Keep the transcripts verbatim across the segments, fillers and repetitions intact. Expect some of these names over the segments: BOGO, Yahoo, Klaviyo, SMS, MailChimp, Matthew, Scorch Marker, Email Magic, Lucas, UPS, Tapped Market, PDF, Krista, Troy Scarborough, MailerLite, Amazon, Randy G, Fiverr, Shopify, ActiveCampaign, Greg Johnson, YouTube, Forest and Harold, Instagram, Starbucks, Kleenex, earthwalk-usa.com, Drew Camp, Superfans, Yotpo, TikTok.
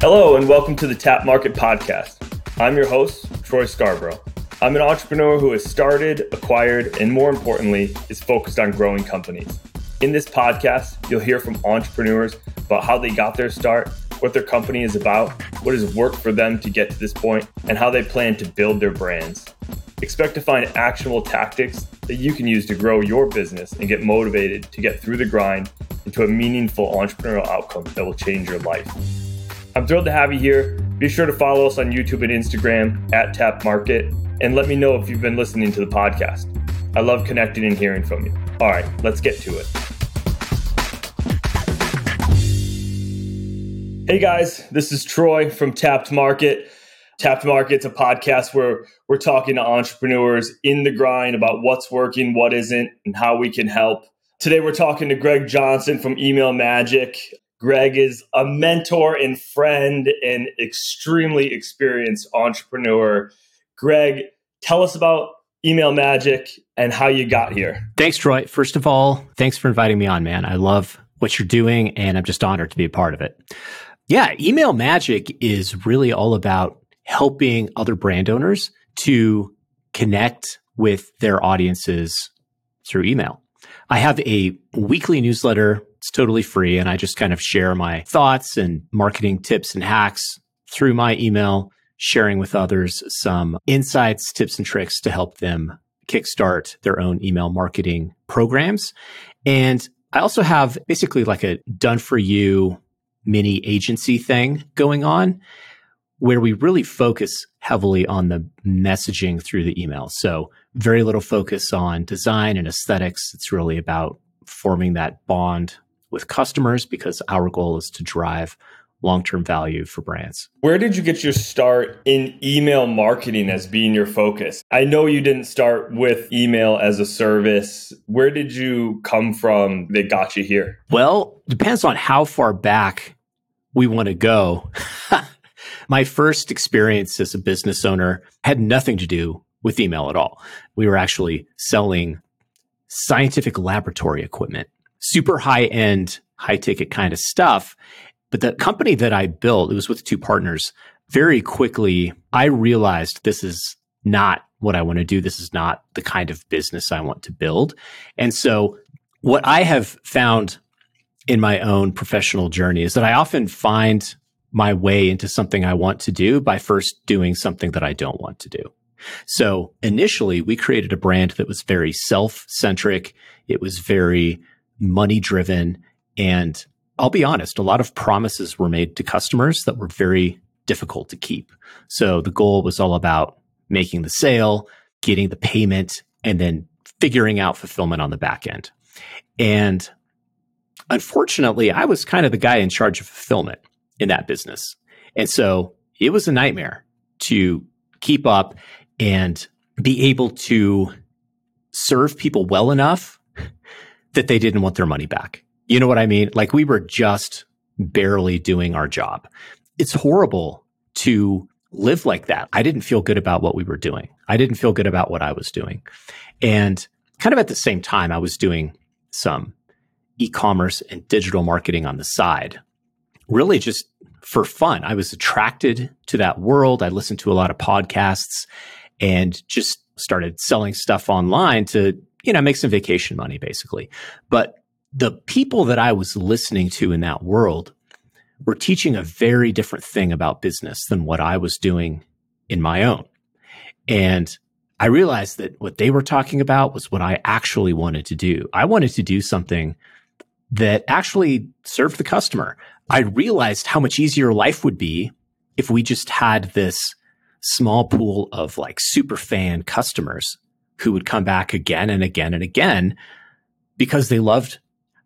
Hello and welcome to the Tapped Market podcast. I'm your host, Troy Scarborough. I'm an entrepreneur who has started, acquired, and more importantly, is focused on growing companies. In this podcast, you'll hear from entrepreneurs about how they got their start, what their company is about, what has worked for them to get to this point, and how they plan to build their brands. Expect to find actionable tactics that you can use to grow your business and get motivated to get through the grind into a meaningful entrepreneurial outcome that will change your life. I'm thrilled to have you here. Be sure to follow us on YouTube and Instagram at Tapped Market, and let me know if you've been listening to the podcast. I love connecting and hearing from you. All right, let's get to it. Hey guys, this is Troy from Tapped Market. Tapped Market's a podcast where we're talking to entrepreneurs in the grind about what's working, what isn't, and how we can help. Today we're talking to Greg Johnson from Email Magic. Greg is a mentor and friend and extremely experienced entrepreneur. Greg, tell us about Email Magic and how you got here. Thanks, Troy. First of all, thanks for inviting me on, man. I love what you're doing, and I'm just honored to be a part of it. Yeah, Email Magic is really all about helping other brand owners to connect with their audiences through email. I have a weekly newsletter. It's totally free. And I just kind of share my thoughts and marketing tips and hacks through my email, sharing with others some insights, tips, and tricks to help them kickstart their own email marketing programs. And I also have basically like a done-for-you mini agency thing going on where we really focus heavily on the messaging through the email. So very little focus on design and aesthetics. It's really about forming that bond with customers because our goal is to drive long-term value for brands. Where did you get your start in email marketing as being your focus? I know you didn't start with email as a service. Where did you come from that got you here? Well, depends on how far back we want to go. My first experience as a business owner had nothing to do with email at all. We were actually selling scientific laboratory equipment. Super high-end, high-ticket kind of stuff. But the company that I built, it was with two partners. Very quickly, I realized this is not what I want to do. This is not the kind of business I want to build. And so what I have found in my own professional journey is that I often find my way into something I want to do by first doing something that I don't want to do. So initially, we created a brand that was very self-centric. It was very money-driven. And I'll be honest, a lot of promises were made to customers that were very difficult to keep. So the goal was all about making the sale, getting the payment, and then figuring out fulfillment on the back end. And unfortunately, I was kind of the guy in charge of fulfillment in that business. And so it was a nightmare to keep up and be able to serve people well enough that they didn't want their money back. You know what I mean? Like we were just barely doing our job. It's horrible to live like that. I didn't feel good about what we were doing. I didn't feel good about what I was doing. And kind of at the same time, I was doing some e-commerce and digital marketing on the side, really just for fun. I was attracted to that world. I listened to a lot of podcasts and just started selling stuff online to you know, make some vacation money, basically. But the people that I was listening to in that world were teaching a very different thing about business than what I was doing in my own. And I realized that what they were talking about was what I actually wanted to do. I wanted to do something that actually served the customer. I realized how much easier life would be if we just had this small pool of like super fan customers who would come back again and again and again because they loved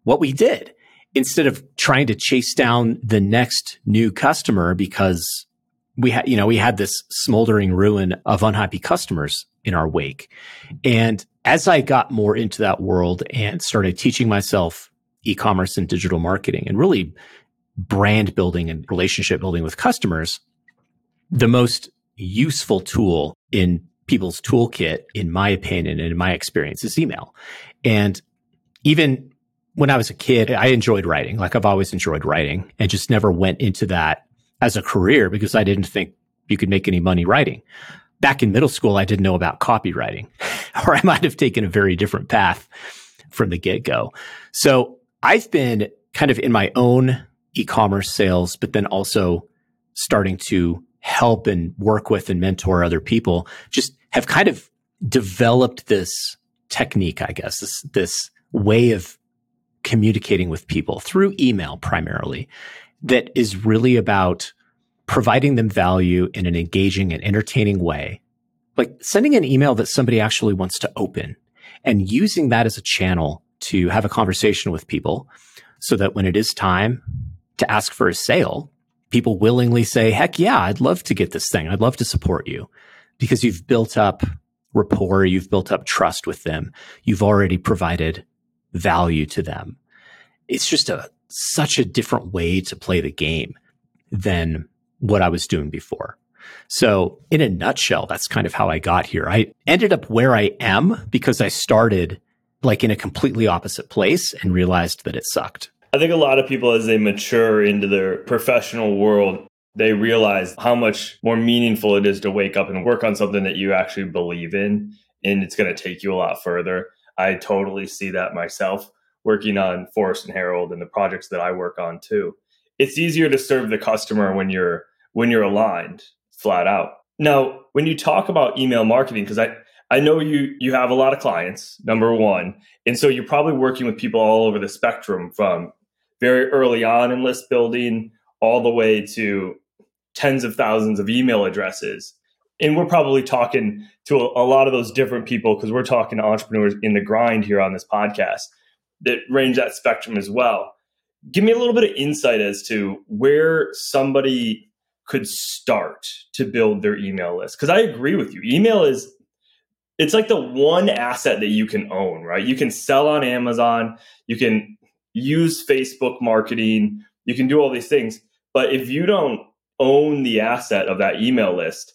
what we did instead of trying to chase down the next new customer because we had, you know, we had this smoldering ruin of unhappy customers in our wake. And as I got more into that world and started teaching myself e-commerce and digital marketing and really brand building and relationship building with customers, the most useful tool in people's toolkit, in my opinion, and in my experience, is email. And even when I was a kid, I enjoyed writing. Like I've always enjoyed writing and just never went into that as a career because I didn't think you could make any money writing. Back in middle school, I didn't know about copywriting, or I might have taken a very different path from the get-go. So I've been kind of in my own e-commerce sales, but then also starting to help and work with and mentor other people, just have kind of developed this technique, I guess, this, this way of communicating with people through email primarily that is really about providing them value in an engaging and entertaining way, like sending an email that somebody actually wants to open and using that as a channel to have a conversation with people so that when it is time to ask for a sale, people willingly say, heck yeah, I'd love to get this thing. I'd love to support you because you've built up rapport, you've built up trust with them, you've already provided value to them. It's just a such a different way to play the game than what I was doing before. So in a nutshell, that's kind of how I got here. I ended up where I am because I started like in a completely opposite place and realized that it sucked. I think a lot of people, as they mature into their professional world, they realize how much more meaningful it is to wake up and work on something that you actually believe in, and it's going to take you a lot further. I totally see that myself working on Forest and Harold and the projects that I work on too. It's easier to serve the customer when you're when you're aligned, flat out. Now, when you talk about email marketing, because I I know you you have a lot of clients, number one, and so you're probably working with people all over the spectrum from very early on in list building all the way to tens of thousands of email addresses. And we're probably talking to a, a lot of those different people because we're talking to entrepreneurs in the grind here on this podcast that range that spectrum as well. Give me a little bit of insight as to where somebody could start to build their email list. Because I agree with you. Email is, it's like the one asset that you can own, right? You can sell on Amazon, you can use Facebook marketing, you can do all these things. But if you don't own the asset of that email list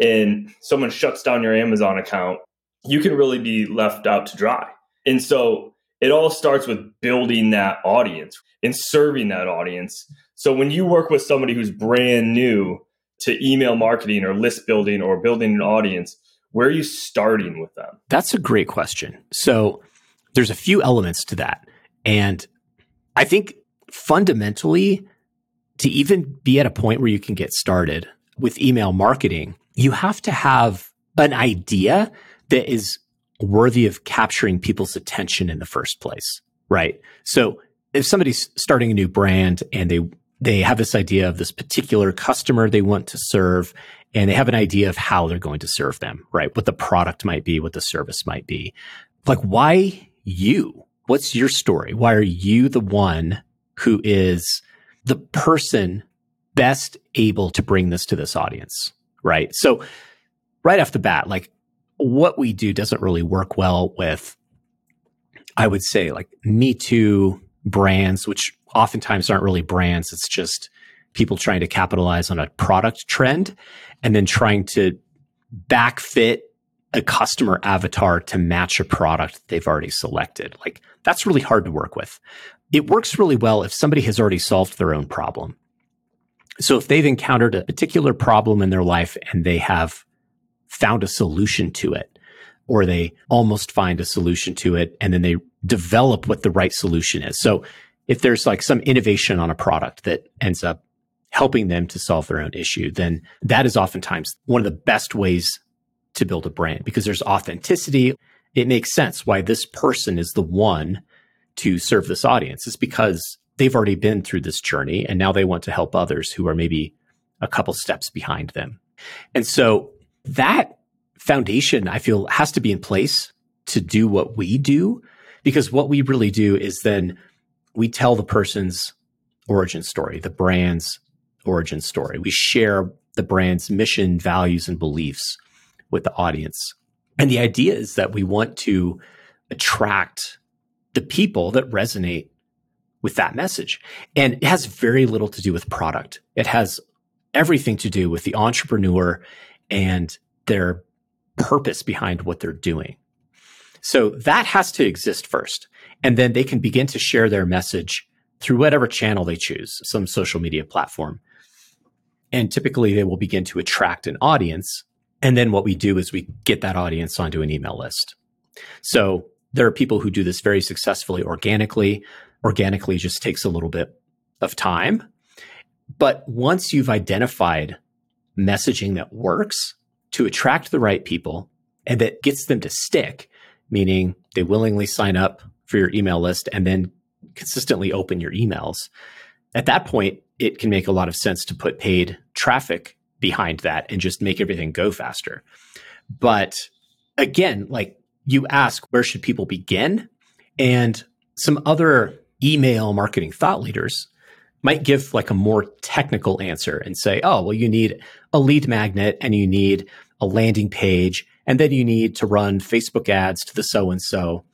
and someone shuts down your Amazon account, you can really be left out to dry. And so it all starts with building that audience and serving that audience. So when you work with somebody who's brand new to email marketing or list building or building an audience, where are you starting with them? That's a great question. So there's a few elements to that. And I think fundamentally, to even be at a point where you can get started with email marketing, you have to have an idea that is worthy of capturing people's attention in the first place, right? So if somebody's starting a new brand and they they have this idea of this particular customer they want to serve, and they have an idea of how they're going to serve them, right? What the product might be, what the service might be. Like, why you? What's your story? Why are you the one who is the person best able to bring this to this audience, right? So right off the bat, like what we do doesn't really work well with, I would say, like Me Too brands, which oftentimes aren't really brands. It's just people trying to capitalize on a product trend and then trying to backfit a customer avatar to match a product they've already selected. Like that's really hard to work with. It works really well if somebody has already solved their own problem. So if they've encountered a particular problem in their life and they have found a solution to it, or they almost find a solution to it, and then they develop what the right solution is. So if there's like some innovation on a product that ends up helping them to solve their own issue, then that is oftentimes one of the best ways to build a brand because there's authenticity. It makes sense why this person is the one to serve this audience. It's because they've already been through this journey and now they want to help others who are maybe a couple steps behind them. And so that foundation, I feel, has to be in place to do what we do, because what we really do is then we tell the person's origin story, the brand's origin story. We share the brand's mission, values, and beliefs with the audience. And the idea is that we want to attract the people that resonate with that message. And it has very little to do with product. It has everything to do with the entrepreneur and their purpose behind what they're doing. So that has to exist first. And then they can begin to share their message through whatever channel they choose, some social media platform. And typically they will begin to attract an audience. And then what we do is we get that audience onto an email list. So there are people who do this very successfully organically. Organically just takes a little bit of time. But once you've identified messaging that works to attract the right people and that gets them to stick, meaning they willingly sign up for your email list and then consistently open your emails, at that point, it can make a lot of sense to put paid traffic behind that and just make everything go faster. But again, like you ask, where should people begin? And some other email marketing thought leaders might give like a more technical answer and say, oh, well, you need a lead magnet and you need a landing page, and then you need to run Facebook ads to the so-and-so.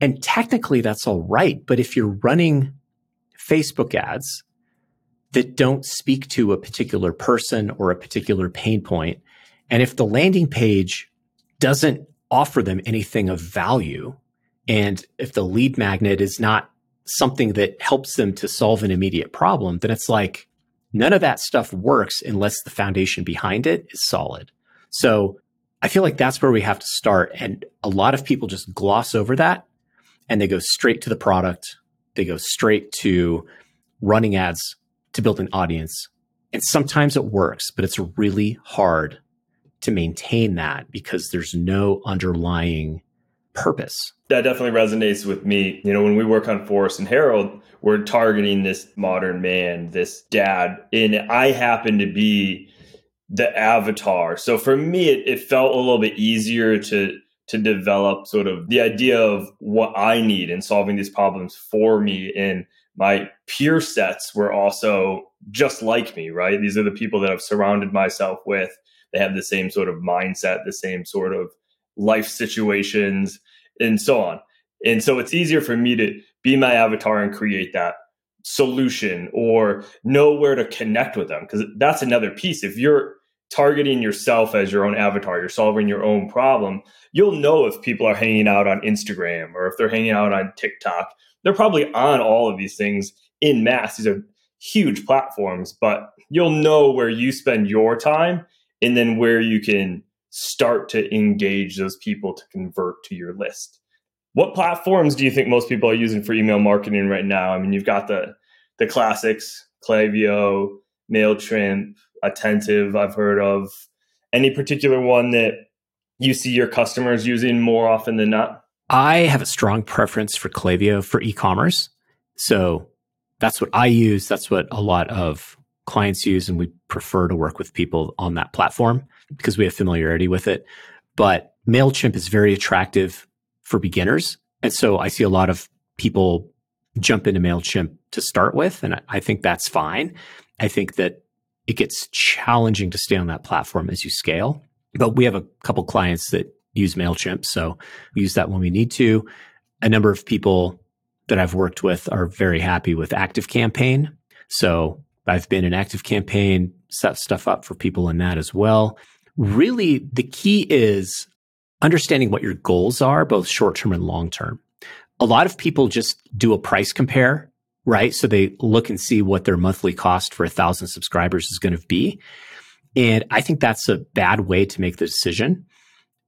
And technically that's all right. But if you're running Facebook ads that don't speak to a particular person or a particular pain point, and if the landing page doesn't offer them anything of value, and if the lead magnet is not something that helps them to solve an immediate problem, then it's like none of that stuff works unless the foundation behind it is solid. So I feel like that's where we have to start. And a lot of people just gloss over that and they go straight to the product. They go straight to running ads to build an audience. And sometimes it works, but it's really hard to maintain that because there's no underlying purpose. That definitely resonates with me. You know, when we work on Forest and Harold, we're targeting this modern man, this dad, and I happen to be the avatar. So for me, it, it felt a little bit easier to to develop sort of the idea of what I need and solving these problems for me. And my peer sets were also just like me, right? These are the people that I've surrounded myself with. They have the same sort of mindset, the same sort of life situations, and so on. And so it's easier for me to be my avatar and create that solution or know where to connect with them. Because that's another piece. If you're targeting yourself as your own avatar, you're solving your own problem, you'll know if people are hanging out on Instagram or if they're hanging out on TikTok. They're probably on all of these things in mass. These are huge platforms, but you'll know where you spend your time and then where you can start to engage those people to convert to your list. What platforms do you think most people are using for email marketing right now? I mean, you've got the the classics, Klaviyo, MailChimp, Attentive, I've heard of. Any particular one that you see your customers using more often than not? I have a strong preference for Klaviyo for e-commerce. So that's what I use. That's what a lot of clients use, and we prefer to work with people on that platform because we have familiarity with it. But MailChimp is very attractive for beginners. And so I see a lot of people jump into MailChimp to start with, and I think that's fine. I think that it gets challenging to stay on that platform as you scale. But we have a couple clients that use MailChimp, so we use that when we need to. A number of people that I've worked with are very happy with ActiveCampaign. So I've been in ActiveCampaign, set stuff up for people in that as well. Really, the key is understanding what your goals are, both short-term and long-term. A lot of people just do a price compare, right? So they look and see what their monthly cost for one thousand subscribers is going to be. And I think that's a bad way to make the decision.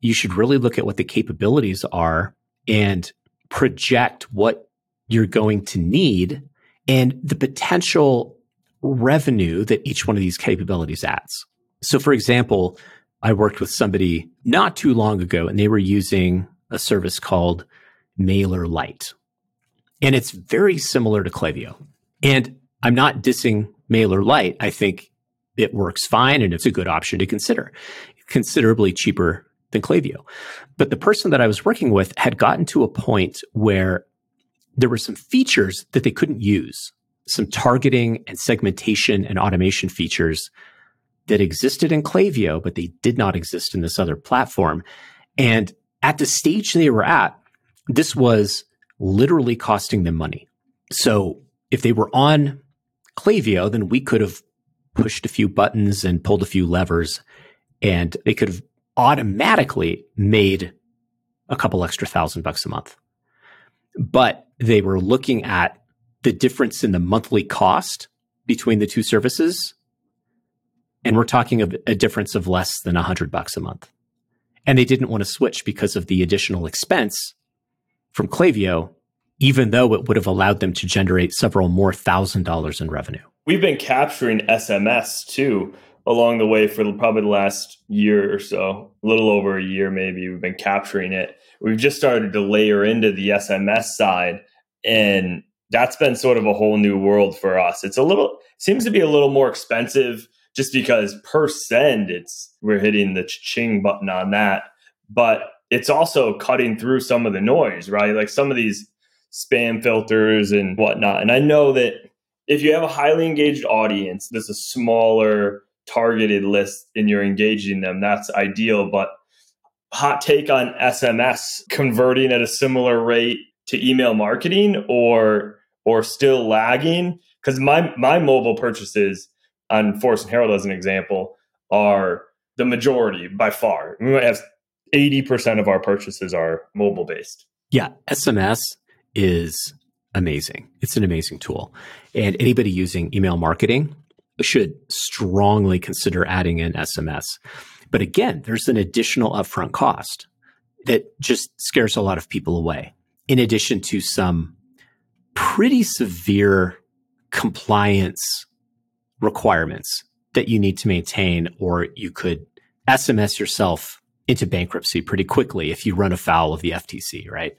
You should really look at what the capabilities are and project what you're going to need and the potential revenue that each one of these capabilities adds. So for example, I worked with somebody not too long ago and they were using a service called MailerLite. And it's very similar to Klaviyo. And I'm not dissing MailerLite. I think it works fine and it's a good option to consider. Considerably cheaper than Klaviyo. But the person that I was working with had gotten to a point where there were some features that they couldn't use. Some targeting and segmentation and automation features that existed in Klaviyo, but they did not exist in this other platform. And at the stage they were at, this was literally costing them money. So if they were on Klaviyo, then we could have pushed a few buttons and pulled a few levers, and they could have automatically made a couple extra thousand bucks a month. But they were looking at the difference in the monthly cost between the two services And we're talking of a difference of less than a hundred bucks a month. And they didn't want to switch because of the additional expense from Klaviyo, even though it would have allowed them to generate several more thousand dollars in revenue. We've been capturing S M S too along the way for probably the last year or so, a little over a year maybe. We've been capturing it. We've just started to layer into the S M S side, and that's been sort of a whole new world for us. It's a little, seems to be a little more expensive just because per send, it's we're hitting the ching button on that, but it's also cutting through some of the noise, right? Like some of these spam filters and whatnot. And I know that if you have a highly engaged audience, there's a smaller targeted list and you're engaging them, that's ideal. But hot take on S M S converting at a similar rate to email marketing, or or still lagging? Because my my mobile purchases on Forest and Harold, as an example, are the majority by far. We might have eighty percent of our purchases are mobile based. Yeah, S M S is amazing. It's an amazing tool. And anybody using email marketing should strongly consider adding in S M S. But again, there's an additional upfront cost that just scares a lot of people away, in addition to some pretty severe compliance requirements that you need to maintain, or you could S M S yourself into bankruptcy pretty quickly if you run afoul of the F T C, right?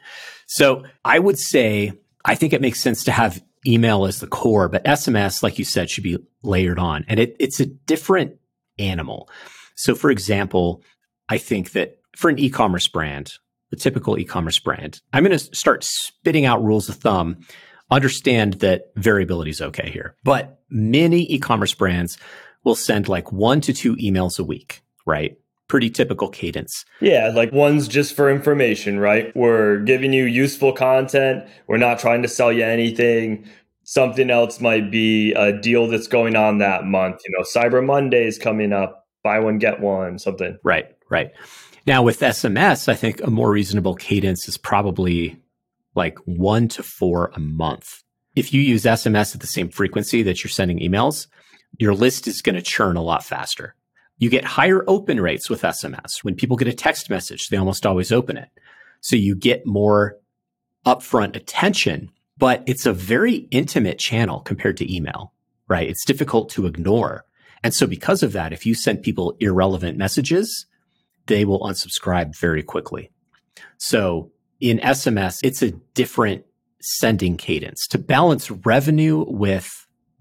So I would say, I think it makes sense to have email as the core, but S M S, like you said, should be layered on. And it, it's a different animal. So for example, I think that for an e-commerce brand, the typical e-commerce brand, I'm going to start spitting out rules of thumb. Understand that variability is okay here, but many e-commerce brands will send like one to two emails a week, right? Pretty typical cadence. Yeah, like one's just for information, right? We're giving you useful content. We're not trying to sell you anything. Something else might be a deal that's going on that month. You know, Cyber Monday is coming up. Buy one, get one, something. Right, right. Now with S M S, I think a more reasonable cadence is probably like one to four a month. If you use S M S at the same frequency that you're sending emails, your list is going to churn a lot faster. You get higher open rates with S M S. When people get a text message, they almost always open it. So you get more upfront attention, but it's a very intimate channel compared to email, right? It's difficult to ignore. And so because of that, if you send people irrelevant messages, they will unsubscribe very quickly. So in S M S, it's a different sending cadence to balance revenue with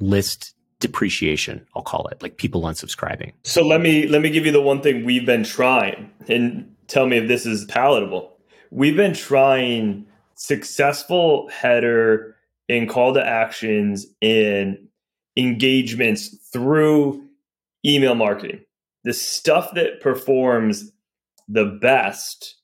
list depreciation, I'll call it, like people unsubscribing. So let me let me give you the one thing we've been trying, and tell me if this is palatable. We've been trying successful header and call to actions and engagements through email marketing. The stuff that performs the best,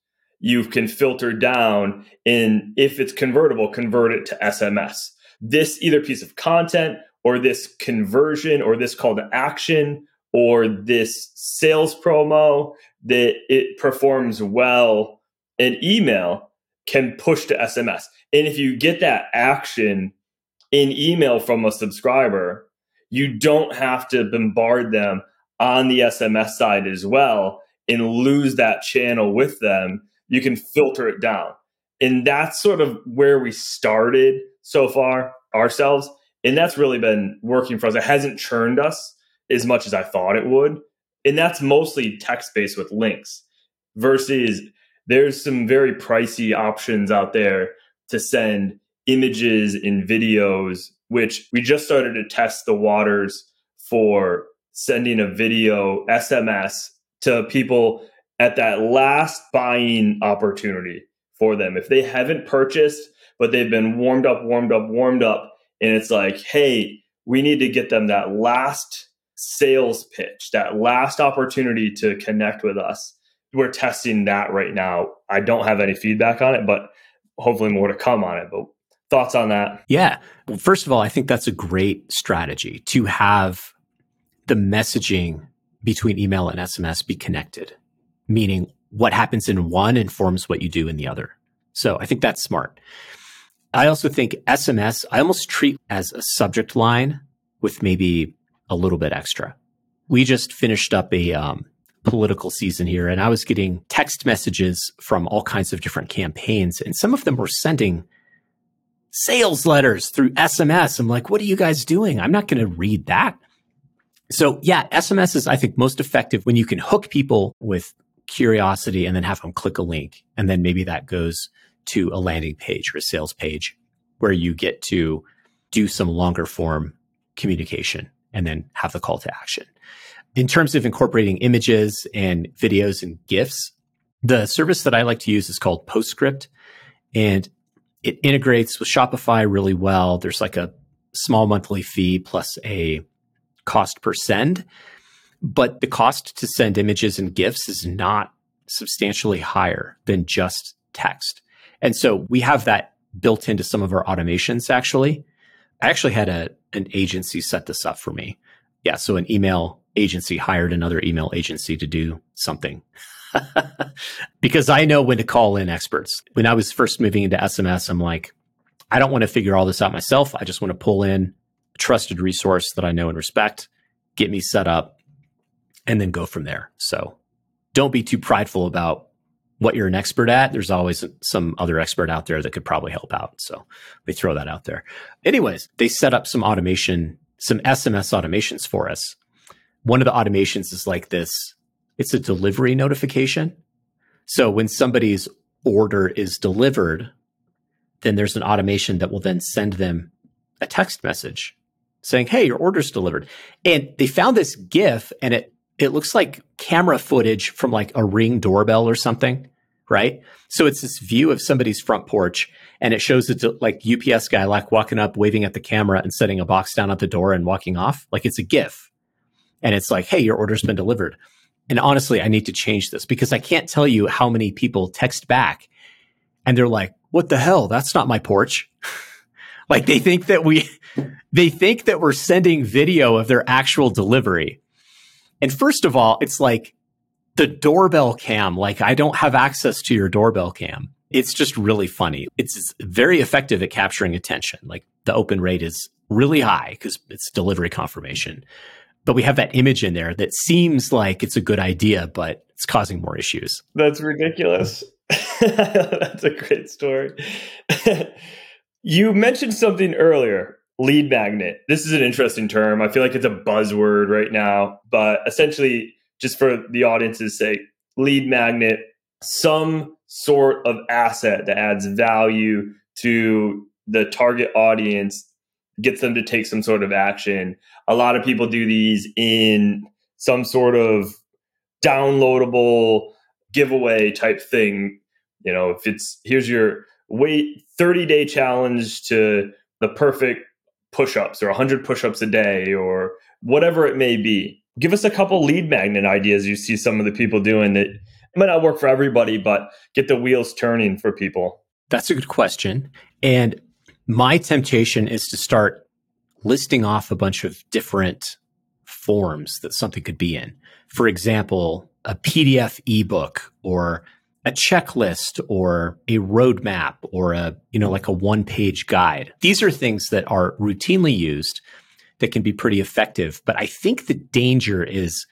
you can filter down, and if it's convertible, convert it to S M S. This either piece of content or this conversion or this call to action or this sales promo, that it performs well in email can push to S M S. And if you get that action in email from a subscriber, you don't have to bombard them on the S M S side as well and lose that channel with them. You can filter it down. And that's sort of where we started so far ourselves. And that's really been working for us. It hasn't churned us as much as I thought it would. And that's mostly text-based with links, versus there's some very pricey options out there to send images and videos, which we just started to test the waters for sending a video S M S to people at that last buying opportunity for them. If they haven't purchased, but they've been warmed up, warmed up, warmed up, and it's like, hey, we need to get them that last sales pitch, that last opportunity to connect with us. We're testing that right now. I don't have any feedback on it, but hopefully more to come on it. But thoughts on that? Yeah. Well, first of all, I think that's a great strategy to have the messaging between email and S M S be connected, meaning what happens in one informs what you do in the other. So I think that's smart. I also think S M S, I almost treat as a subject line with maybe a little bit extra. we just finished up a um, political season here, and I was getting text messages from all kinds of different campaigns, and some of them were sending sales letters through S M S. I'm like, what are you guys doing? I'm not going to read that. So yeah, S M S is, I think, most effective when you can hook people with curiosity and then have them click a link. And then maybe that goes to a landing page or a sales page where you get to do some longer form communication and then have the call to action. In terms of incorporating images and videos and GIFs, the service that I like to use is called Postscript, and it integrates with Shopify really well. There's like a small monthly fee plus a cost per send, but the cost to send images and GIFs is not substantially higher than just text. And so we have that built into some of our automations, actually. I actually had a an agency set this up for me. Yeah, so an email agency hired another email agency to do something. Because I know when to call in experts. When I was first moving into S M S, I'm like, I don't want to figure all this out myself. I just want to pull in a trusted resource that I know and respect, get me set up, and then go from there. So don't be too prideful about what you're an expert at. There's always some other expert out there that could probably help out. So we throw that out there. Anyways, they set up some automation, some S M S automations for us. One of the automations is like this. It's a delivery notification. So when somebody's order is delivered, then there's an automation that will then send them a text message saying, hey, your order's delivered. And they found this GIF, and it It looks like camera footage from like a Ring doorbell or something, right? So it's this view of somebody's front porch, and it shows it's like U P S guy like walking up, waving at the camera and setting a box down at the door and walking off. Like it's a GIF. And it's like, hey, your order's been delivered. And honestly, I need to change this because I can't tell you how many people text back and they're like, what the hell? That's not my porch. Like they think that we, they think that we're sending video of their actual delivery. And first of all, it's like the doorbell cam. Like I don't have access to your doorbell cam. It's just really funny. It's very effective at capturing attention. Like the open rate is really high because it's delivery confirmation. But we have that image in there that seems like it's a good idea, but it's causing more issues. That's ridiculous. That's a great story. You mentioned something earlier. Lead magnet. This is an interesting term. I feel like it's a buzzword right now, but essentially, just for the audience's sake, lead magnet, some sort of asset that adds value to the target audience, gets them to take some sort of action. A lot of people do these in some sort of downloadable giveaway type thing. You know, if it's here's your wait thirty day challenge to the perfect push-ups or one hundred push-ups a day or whatever it may be. Give us a couple lead magnet ideas you see some of the people doing that might not work for everybody, but get the wheels turning for people. That's a good question. And my temptation is to start listing off a bunch of different forms that something could be in. For example, a P D F ebook or a checklist or a roadmap or a, you know, like a one-page guide. These are things that are routinely used that can be pretty effective. But I think the danger is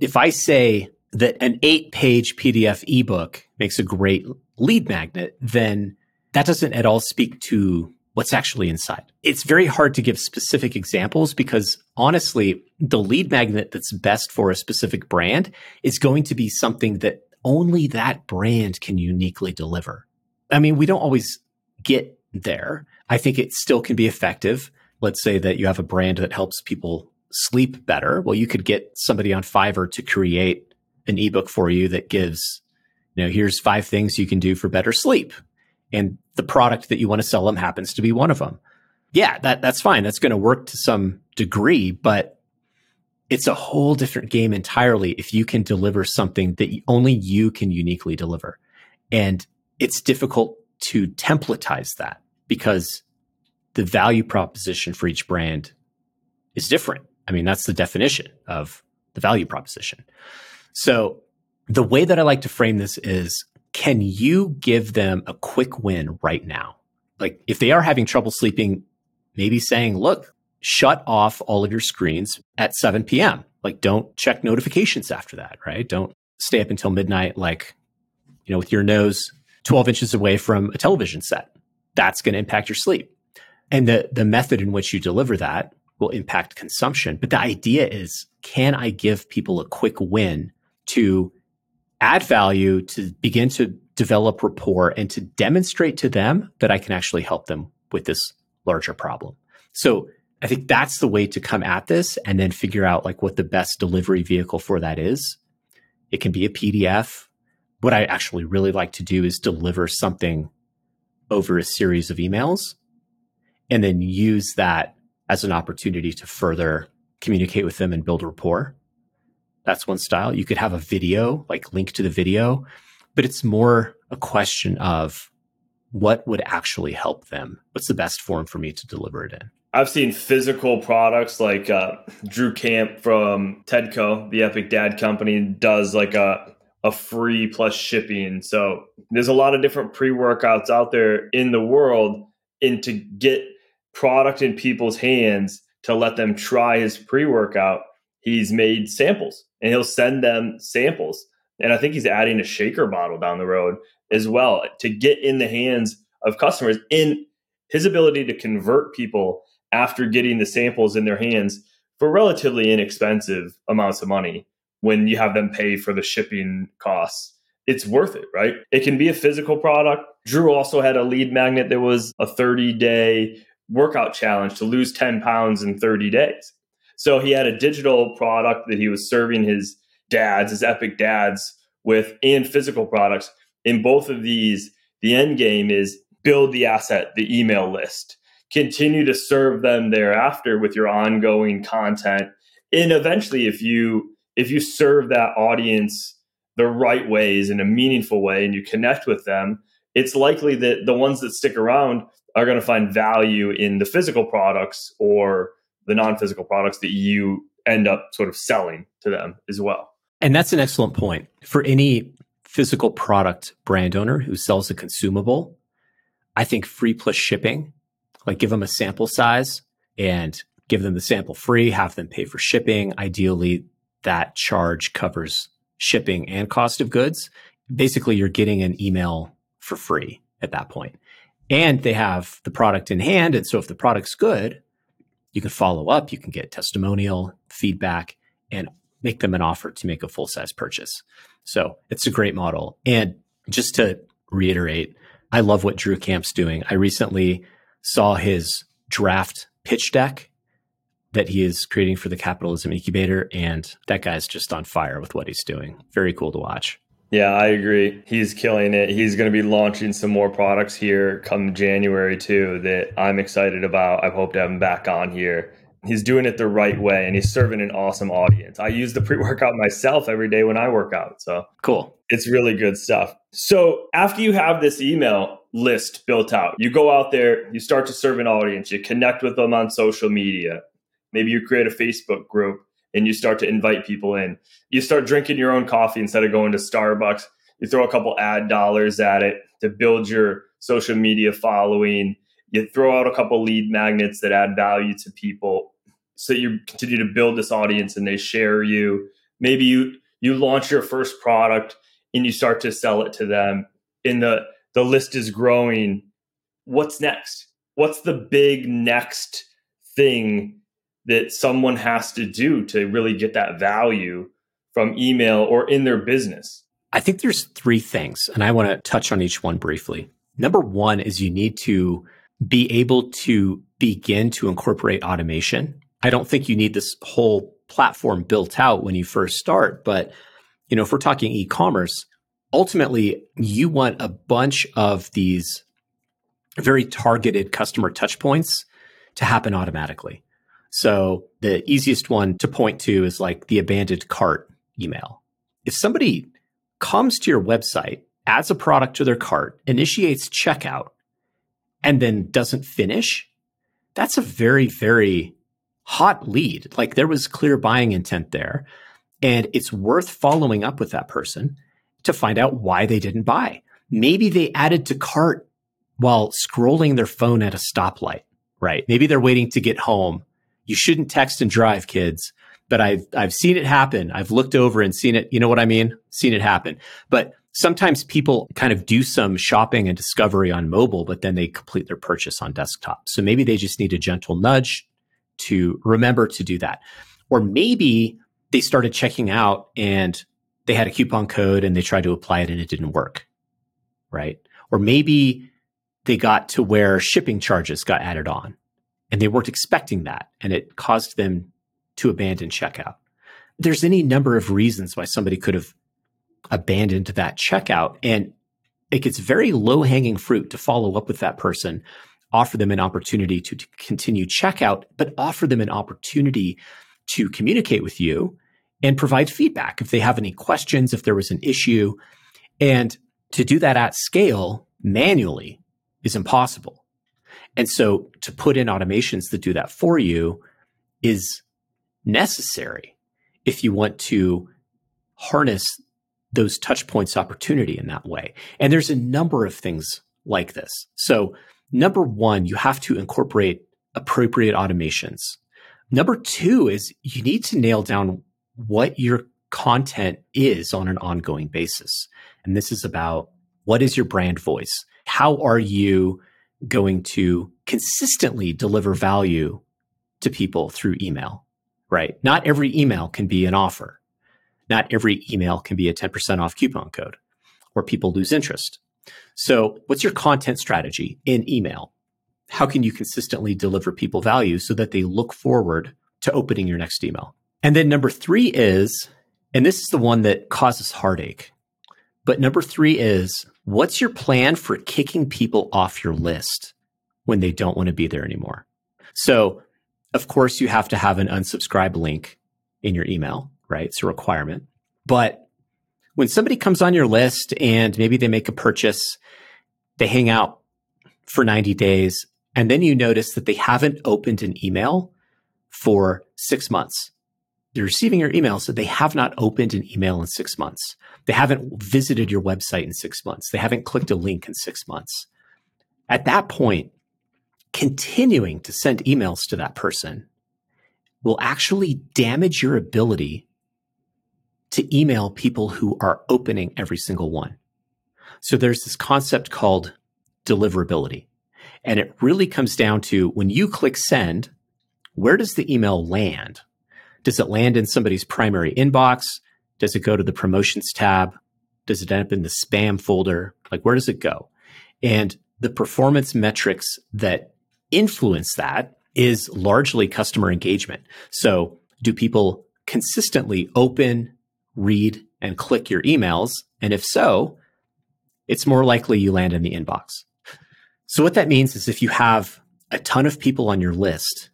if I say that an eight-page P D F ebook makes a great lead magnet, then that doesn't at all speak to what's actually inside. It's very hard to give specific examples because honestly, the lead magnet that's best for a specific brand is going to be something that only that brand can uniquely deliver. I mean, we don't always get there. I think it still can be effective. Let's say that you have a brand that helps people sleep better. Well, you could get somebody on Fiverr to create an ebook for you that gives, you know, here's five things you can do for better sleep. And the product that you want to sell them happens to be one of them. Yeah, that that's fine. That's going to work to some degree, but it's a whole different game entirely if you can deliver something that only you can uniquely deliver. And it's difficult to templatize that because the value proposition for each brand is different. I mean, that's the definition of the value proposition. So the way that I like to frame this is, can you give them a quick win right now? Like if they are having trouble sleeping, maybe saying, look, shut off all of your screens at seven p.m. like don't check notifications after that, right? Don't stay up until midnight, like, you know, with your nose twelve inches away from a television set. That's going to impact your sleep. And the the method in which you deliver that will impact consumption. But the idea is, can I give people a quick win to add value, to begin to develop rapport, and to demonstrate to them that I can actually help them with this larger problem? So I think that's the way to come at this, and then figure out like what the best delivery vehicle for that is. It can be a P D F. What I actually really like to do is deliver something over a series of emails and then use that as an opportunity to further communicate with them and build rapport. That's one style. You could have a video, like link to the video, but it's more a question of what would actually help them. What's the best form for me to deliver it in? I've seen physical products like uh, Drew Camp from Tedco, the Epic Dad Company, does like a a free plus shipping. So there's a lot of different pre-workouts out there in the world, and to get product in people's hands to let them try his pre-workout, he's made samples and he'll send them samples. And I think he's adding a shaker bottle down the road as well to get in the hands of customers. In his ability to convert people after getting the samples in their hands for relatively inexpensive amounts of money, when you have them pay for the shipping costs, it's worth it, right? It can be a physical product. Drew also had a lead magnet that was a thirty-day workout challenge to lose ten pounds in thirty days. So he had a digital product that he was serving his dads, his Epic Dads with, and physical products. In both of these, the end game is build the asset, the email list. Continue to serve them thereafter with your ongoing content. And eventually, if you if you serve that audience the right ways in a meaningful way and you connect with them, it's likely that the ones that stick around are going to find value in the physical products or the non-physical products that you end up sort of selling to them as well. And that's an excellent point. For any physical product brand owner who sells a consumable, I think free plus shipping, like give them a sample size and give them the sample free, have them pay for shipping. Ideally, that charge covers shipping and cost of goods. Basically, you're getting an email for free at that point. And they have the product in hand. And so if the product's good, you can follow up, you can get testimonial feedback and make them an offer to make a full-size purchase. So it's a great model. And just to reiterate, I love what Drew Camp's doing. I recently saw his draft pitch deck that he is creating for the Capitalism Incubator. And that guy's just on fire with what he's doing. Very cool to watch. Yeah, I agree. He's killing it. He's going to be launching some more products here come January too that I'm excited about. I hope to have him back on here. He's doing it the right way and he's serving an awesome audience. I use the pre-workout myself every day when I work out. So cool. It's really good stuff. So after you have this email list built out, you go out there, you start to serve an audience, you connect with them on social media. Maybe you create a Facebook group and you start to invite people in. You start drinking your own coffee instead of going to Starbucks. You throw a couple ad dollars at it to build your social media following. You throw out a couple lead magnets that add value to people. So you continue to build this audience and they share you. Maybe you you launch your first product and you start to sell it to them. And the, the list is growing. What's next? What's the big next thing that someone has to do to really get that value from email or in their business? I think there's three things, and I want to touch on each one briefly. Number one is you need to be able to begin to incorporate automation. I don't think you need this whole platform built out when you first start, but you know, if we're talking e-commerce, ultimately you want a bunch of these very targeted customer touchpoints to happen automatically. So the easiest one to point to is like the abandoned cart email. If somebody comes to your website, adds a product to their cart, initiates checkout, and then doesn't finish, that's a very, very hot lead. Like there was clear buying intent there. And it's worth following up with that person to find out why they didn't buy. Maybe they added to cart while scrolling their phone at a stoplight, right? Maybe they're waiting to get home. You shouldn't text and drive, kids. but I've, I've seen it happen. I've looked over and seen it. You know what I mean? Seen it happen. But sometimes people kind of do some shopping and discovery on mobile, but then they complete their purchase on desktop. So maybe they just need a gentle nudge to remember to do that. Or maybe they started checking out and they had a coupon code and they tried to apply it and it didn't work, right? Or maybe they got to where shipping charges got added on and they weren't expecting that and it caused them to abandon checkout. There's any number of reasons why somebody could have abandoned that checkout, and it gets very low-hanging fruit to follow up with that person, offer them an opportunity to, to continue checkout, but offer them an opportunity to communicate with you and provide feedback if they have any questions, if there was an issue. And to do that at scale manually is impossible. And so to put in automations that do that for you is necessary if you want to harness those touch points opportunity in that way. And there's a number of things like this. So number one, you have to incorporate appropriate automations. Number two is you need to nail down what your content is on an ongoing basis. And this is about, what is your brand voice? How are you going to consistently deliver value to people through email, right? Not every email can be an offer. Not every email can be a ten percent off coupon code, or people lose interest. So what's your content strategy in email? How can you consistently deliver people value so that they look forward to opening your next email? And then number three is, and this is the one that causes heartache, but number three is, what's your plan for kicking people off your list when they don't want to be there anymore? So of course you have to have an unsubscribe link in your email, right? It's a requirement. But when somebody comes on your list and maybe they make a purchase, they hang out for ninety days, and then you notice that they haven't opened an email for six months. They're receiving your email, so they have not opened an email in six months. They haven't visited your website in six months. They haven't clicked a link in six months. At that point, continuing to send emails to that person will actually damage your ability to email people who are opening every single one. So there's this concept called deliverability. And it really comes down to, when you click send, where does the email land? Does it land in somebody's primary inbox? Does it go to the promotions tab? Does it end up in the spam folder? Like, where does it go? And the performance metrics that influence that is largely customer engagement. So do people consistently open, read, and click your emails? And if so, it's more likely you land in the inbox. So what that means is, if you have a ton of people on your list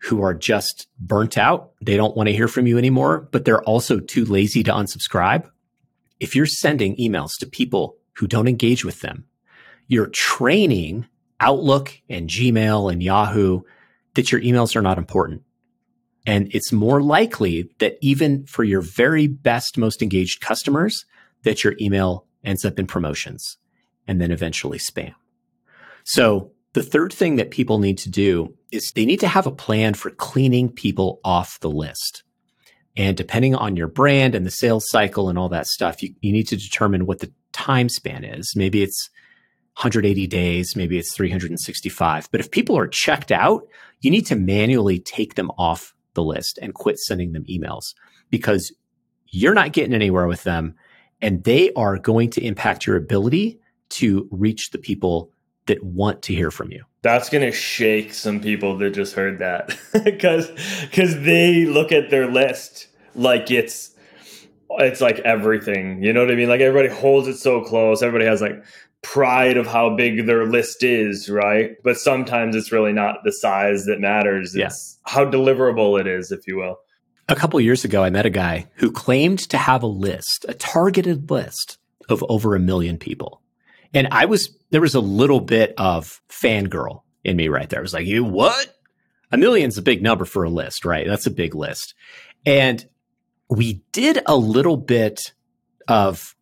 who are just burnt out, they don't want to hear from you anymore, but they're also too lazy to unsubscribe. If you're sending emails to people who don't engage with them, you're training Outlook and Gmail and Yahoo that your emails are not important. And it's more likely that even for your very best, most engaged customers, that your email ends up in promotions and then eventually spam. So the third thing that people need to do is they need to have a plan for cleaning people off the list. And depending on your brand and the sales cycle and all that stuff, you, you need to determine what the time span is. Maybe it's one hundred eighty days, maybe it's three hundred sixty-five. But if people are checked out, you need to manually take them off the list and quit sending them emails, because you're not getting anywhere with them and they are going to impact your ability to reach the people that want to hear from you. That's going to shake some people that just heard that, because because they look at their list like it's it's like everything. You know what I mean? Like, everybody holds it so close. Everybody has like pride of how big their list is, right? But sometimes it's really not the size that matters. It's yeah. how deliverable it is, if you will. A couple of years ago, I met a guy who claimed to have a list, a targeted list of over a million people. And I was, there was a little bit of fangirl in me right there. I was like, you what? A million's a big number for a list, right? That's a big list. And we did a little bit of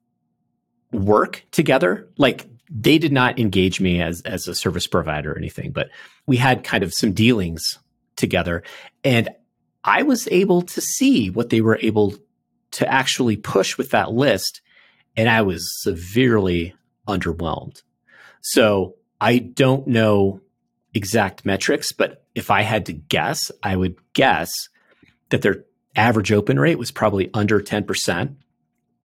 work together. Like, they did not engage me as, as a service provider or anything, but we had kind of some dealings together. And I was able to see what they were able to actually push with that list, and I was severely underwhelmed. So I don't know exact metrics, but if I had to guess, I would guess that their average open rate was probably under ten percent.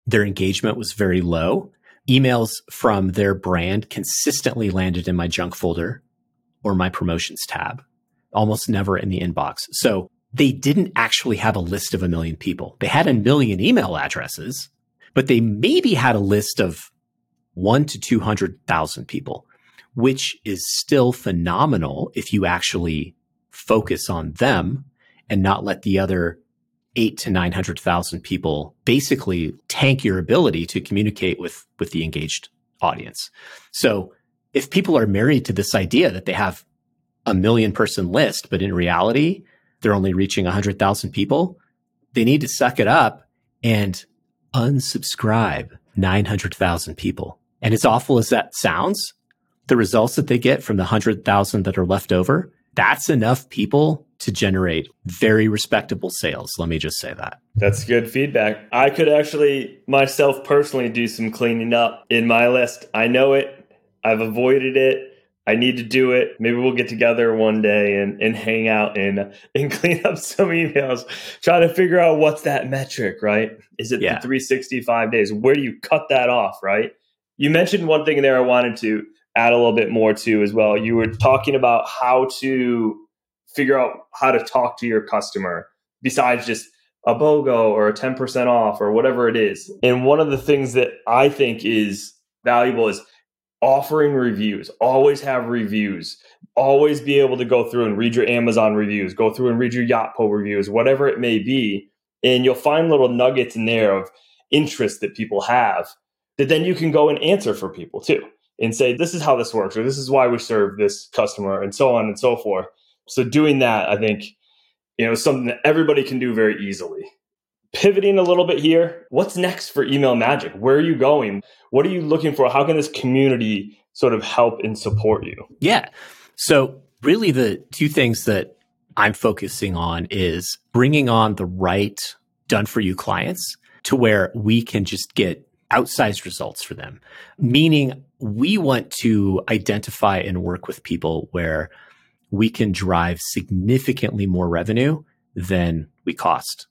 Their engagement was very low. Emails from their brand consistently landed in my junk folder or my promotions tab, almost never in the inbox. So they didn't actually have a list of a million people. They had a million email addresses, but they maybe had a list of one to two hundred thousand people, which is still phenomenal if you actually focus on them and not let the other eight to nine hundred thousand people basically tank your ability to communicate with, with the engaged audience. So if people are married to this idea that they have a million person list, but in reality, they're only reaching one hundred thousand people, they need to suck it up and unsubscribe nine hundred thousand people. And as awful as that sounds, the results that they get from the one hundred thousand that are left over, that's enough people to generate very respectable sales. Let me just say that. That's good feedback. I could actually myself personally do some cleaning up in my list. I know it. I've avoided it. I need to do it. Maybe we'll get together one day and, and hang out and, and clean up some emails. Try to figure out what's that metric, right? Is it yeah. the three hundred sixty-five days? Where do you cut that off, right? You mentioned one thing there I wanted to add a little bit more to as well. You were talking about how to figure out how to talk to your customer besides just a BOGO or a ten percent off or whatever it is. And one of the things that I think is valuable is offering reviews. Always have reviews. Always be able to go through and read your Amazon reviews, go through and read your Yotpo reviews, whatever it may be. And you'll find little nuggets in there of interest that people have that then you can go and answer for people too and say, this is how this works, or this is why we serve this customer, and so on and so forth. So doing that, I think, you know, is something that everybody can do very easily. Pivoting a little bit here, what's next for Email Magic? Where are you going? What are you looking for? How can this community sort of help and support you? Yeah. So really the two things that I'm focusing on is bringing on the right done-for-you clients to where we can just get outsized results for them. Meaning we want to identify and work with people where we can drive significantly more revenue than we cost.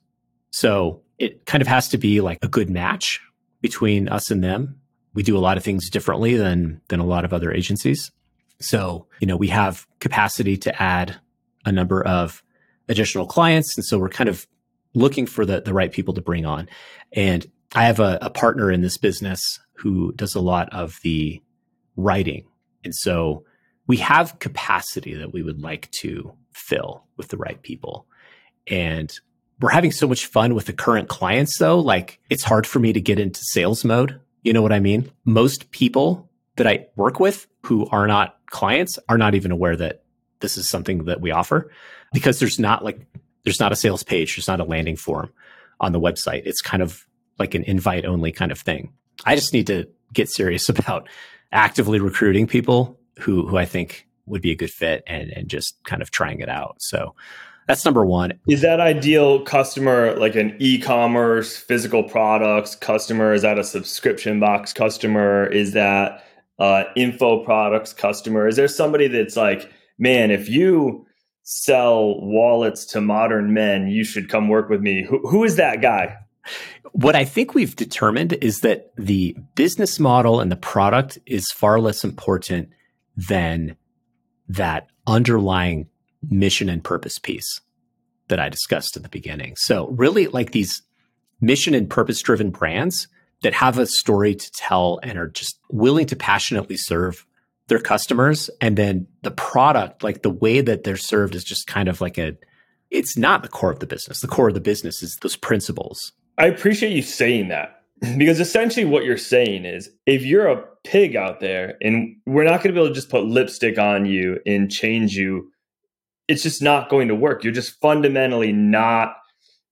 So it kind of has to be like a good match between us and them. We do a lot of things differently than than a lot of other agencies. So, you know, we have capacity to add a number of additional clients. And so we're kind of looking for the, the right people to bring on. And I have a, a partner in this business who does a lot of the writing. And so we have capacity that we would like to fill with the right people. And we're having so much fun with the current clients, though. Like, it's hard for me to get into sales mode. You know what I mean? Most people that I work with who are not clients are not even aware that this is something that we offer, because there's not like, there's not a sales page. There's not a landing form on the website. It's kind of like an invite only kind of thing. I just need to get serious about actively recruiting people who who I think would be a good fit and, and just kind of trying it out. So that's number one. Is that ideal customer like an e-commerce, physical products customer? Is that a subscription box customer? Is that uh, info products customer? Is there somebody that's like, man, if you sell wallets to modern men, you should come work with me? Who, who is that guy? What I think we've determined is that the business model and the product is far less important than that underlying mission and purpose piece that I discussed at the beginning. So really, like, these mission and purpose-driven brands that have a story to tell and are just willing to passionately serve their customers. And then the product, like the way that they're served is just kind of like a, it's not the core of the business. The core of the business is those principles. I appreciate you saying that. Because essentially what you're saying is, if you're a pig out there and we're not going to be able to just put lipstick on you and change you, it's just not going to work. You're just fundamentally not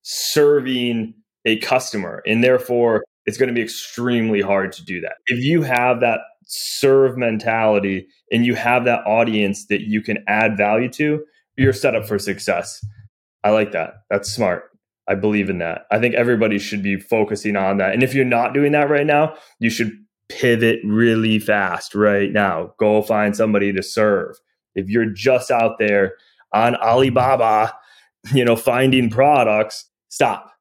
serving a customer. And therefore, it's going to be extremely hard to do that. If you have that serve mentality and you have that audience that you can add value to, you're set up for success. I like that. That's smart. I believe in that. I think everybody should be focusing on that. And if you're not doing that right now, you should pivot really fast right now. Go find somebody to serve. If you're just out there on Alibaba, you know, finding products, stop.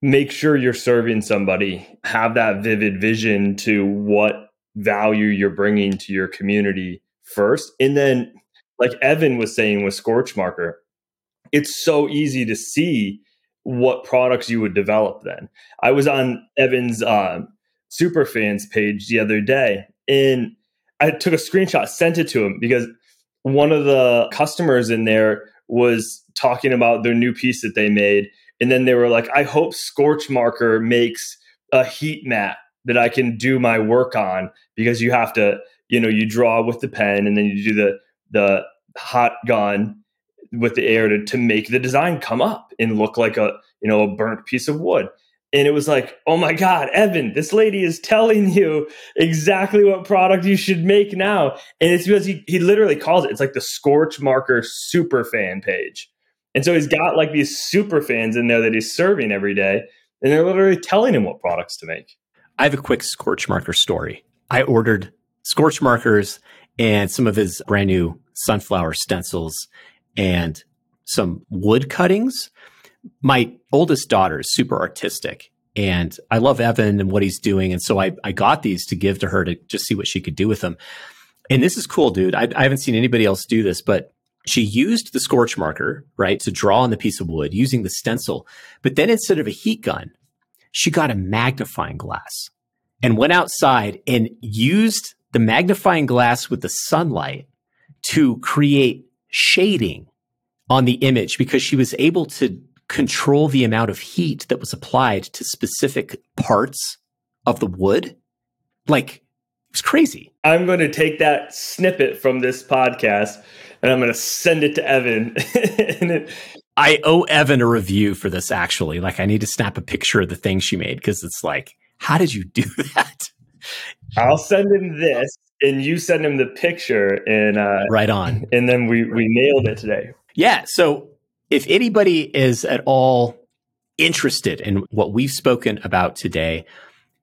Make sure you're serving somebody. Have that vivid vision to what value you're bringing to your community first. And then, like Evan was saying with Scorch Marker, it's so easy to see what products you would develop then. I was on Evan's uh, Superfans page the other day, and I took a screenshot, sent it to him, because one of the customers in there was talking about their new piece that they made. And then they were like, I hope Scorch Marker makes a heat mat that I can do my work on, because you have to, you know, you draw with the pen and then you do the the hot gun with the air to, to make the design come up and look like a, you know, a burnt piece of wood. And it was like, oh my God, Evan, this lady is telling you exactly what product you should make now. And it's because he, he literally calls it, it's like the Scorch Marker super fan page. And so he's got like these super fans in there that he's serving every day, and they're literally telling him what products to make. I have a quick Scorch Marker story. I ordered Scorch Markers and some of his brand new sunflower stencils and some wood cuttings. My oldest daughter is super artistic, and I love Evan and what he's doing. And so I, I got these to give to her to just see what she could do with them. And this is cool, dude. I, I haven't seen anybody else do this, but she used the Scorch Marker, right, to draw on the piece of wood using the stencil. But then instead of a heat gun, she got a magnifying glass and went outside and used the magnifying glass with the sunlight to create shading on the image, because she was able to control the amount of heat that was applied to specific parts of the wood. Like, it's crazy. I'm going to take that snippet from this podcast and I'm going to send it to Evan. And it- I owe Evan a review for this, actually. Like, I need to snap a picture of the thing she made, because it's like, how did you do that? I'll send him this and you send him the picture. And uh, right on. And then we, we nailed it today. Yeah. So if anybody is at all interested in what we've spoken about today,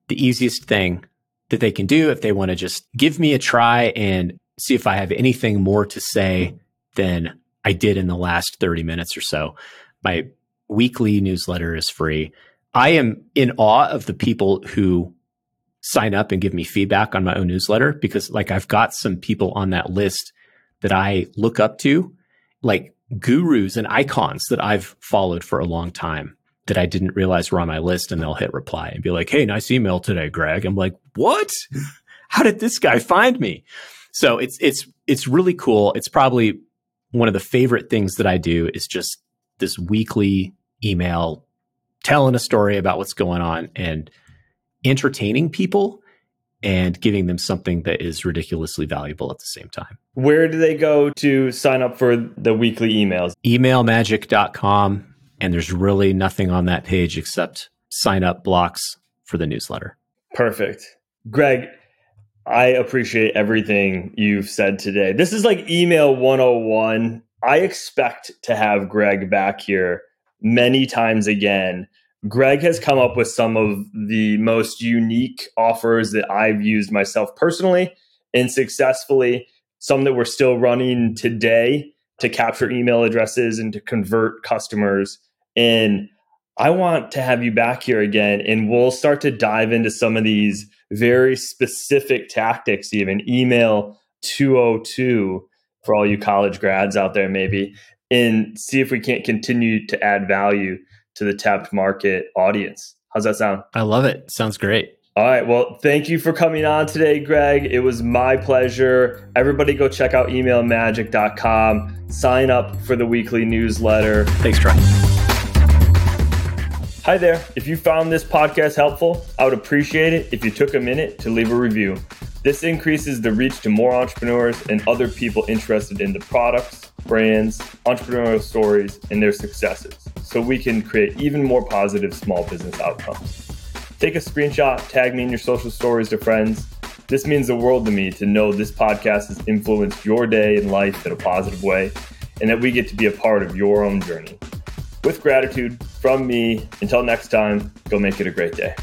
the easiest thing that they can do, if they want to just give me a try and see if I have anything more to say than I did in the last thirty minutes or so, my weekly newsletter is free. I am in awe of the people who sign up and give me feedback on my own newsletter, because like I've got some people on that list that I look up to, like gurus and icons that I've followed for a long time that I didn't realize were on my list, and they'll hit reply and be like, hey, nice email today, Greg. I'm like, what? How did this guy find me? So it's it's it's really cool. It's probably one of the favorite things that I do is just this weekly email telling a story about what's going on and entertaining people and giving them something that is ridiculously valuable at the same time. Where do they go to sign up for the weekly emails? email magic dot com. And there's really nothing on that page except sign up blocks for the newsletter. Perfect. Greg, I appreciate everything you've said today. This is like email one oh one. I expect to have Greg back here many times again. Greg has come up with some of the most unique offers that I've used myself personally and successfully, some that we're still running today to capture email addresses and to convert customers. And I want to have you back here again, and we'll start to dive into some of these very specific tactics, even email two oh two for all you college grads out there, maybe, and see if we can't continue to add value to the Tapped Market audience. How's that sound? I love it. Sounds great. All right. Well, thank you for coming on today, Greg. It was my pleasure. Everybody go check out email magic dot com. Sign up for the weekly newsletter. Thanks, Troy. Hi there. If you found this podcast helpful, I would appreciate it if you took a minute to leave a review. This increases the reach to more entrepreneurs and other people interested in the products, brands, entrepreneurial stories, and their successes, so we can create even more positive small business outcomes. Take a screenshot, tag me in your social stories to friends. This means the world to me to know this podcast has influenced your day and life in a positive way, and that we get to be a part of your own journey. With gratitude from me, until next time, go make it a great day.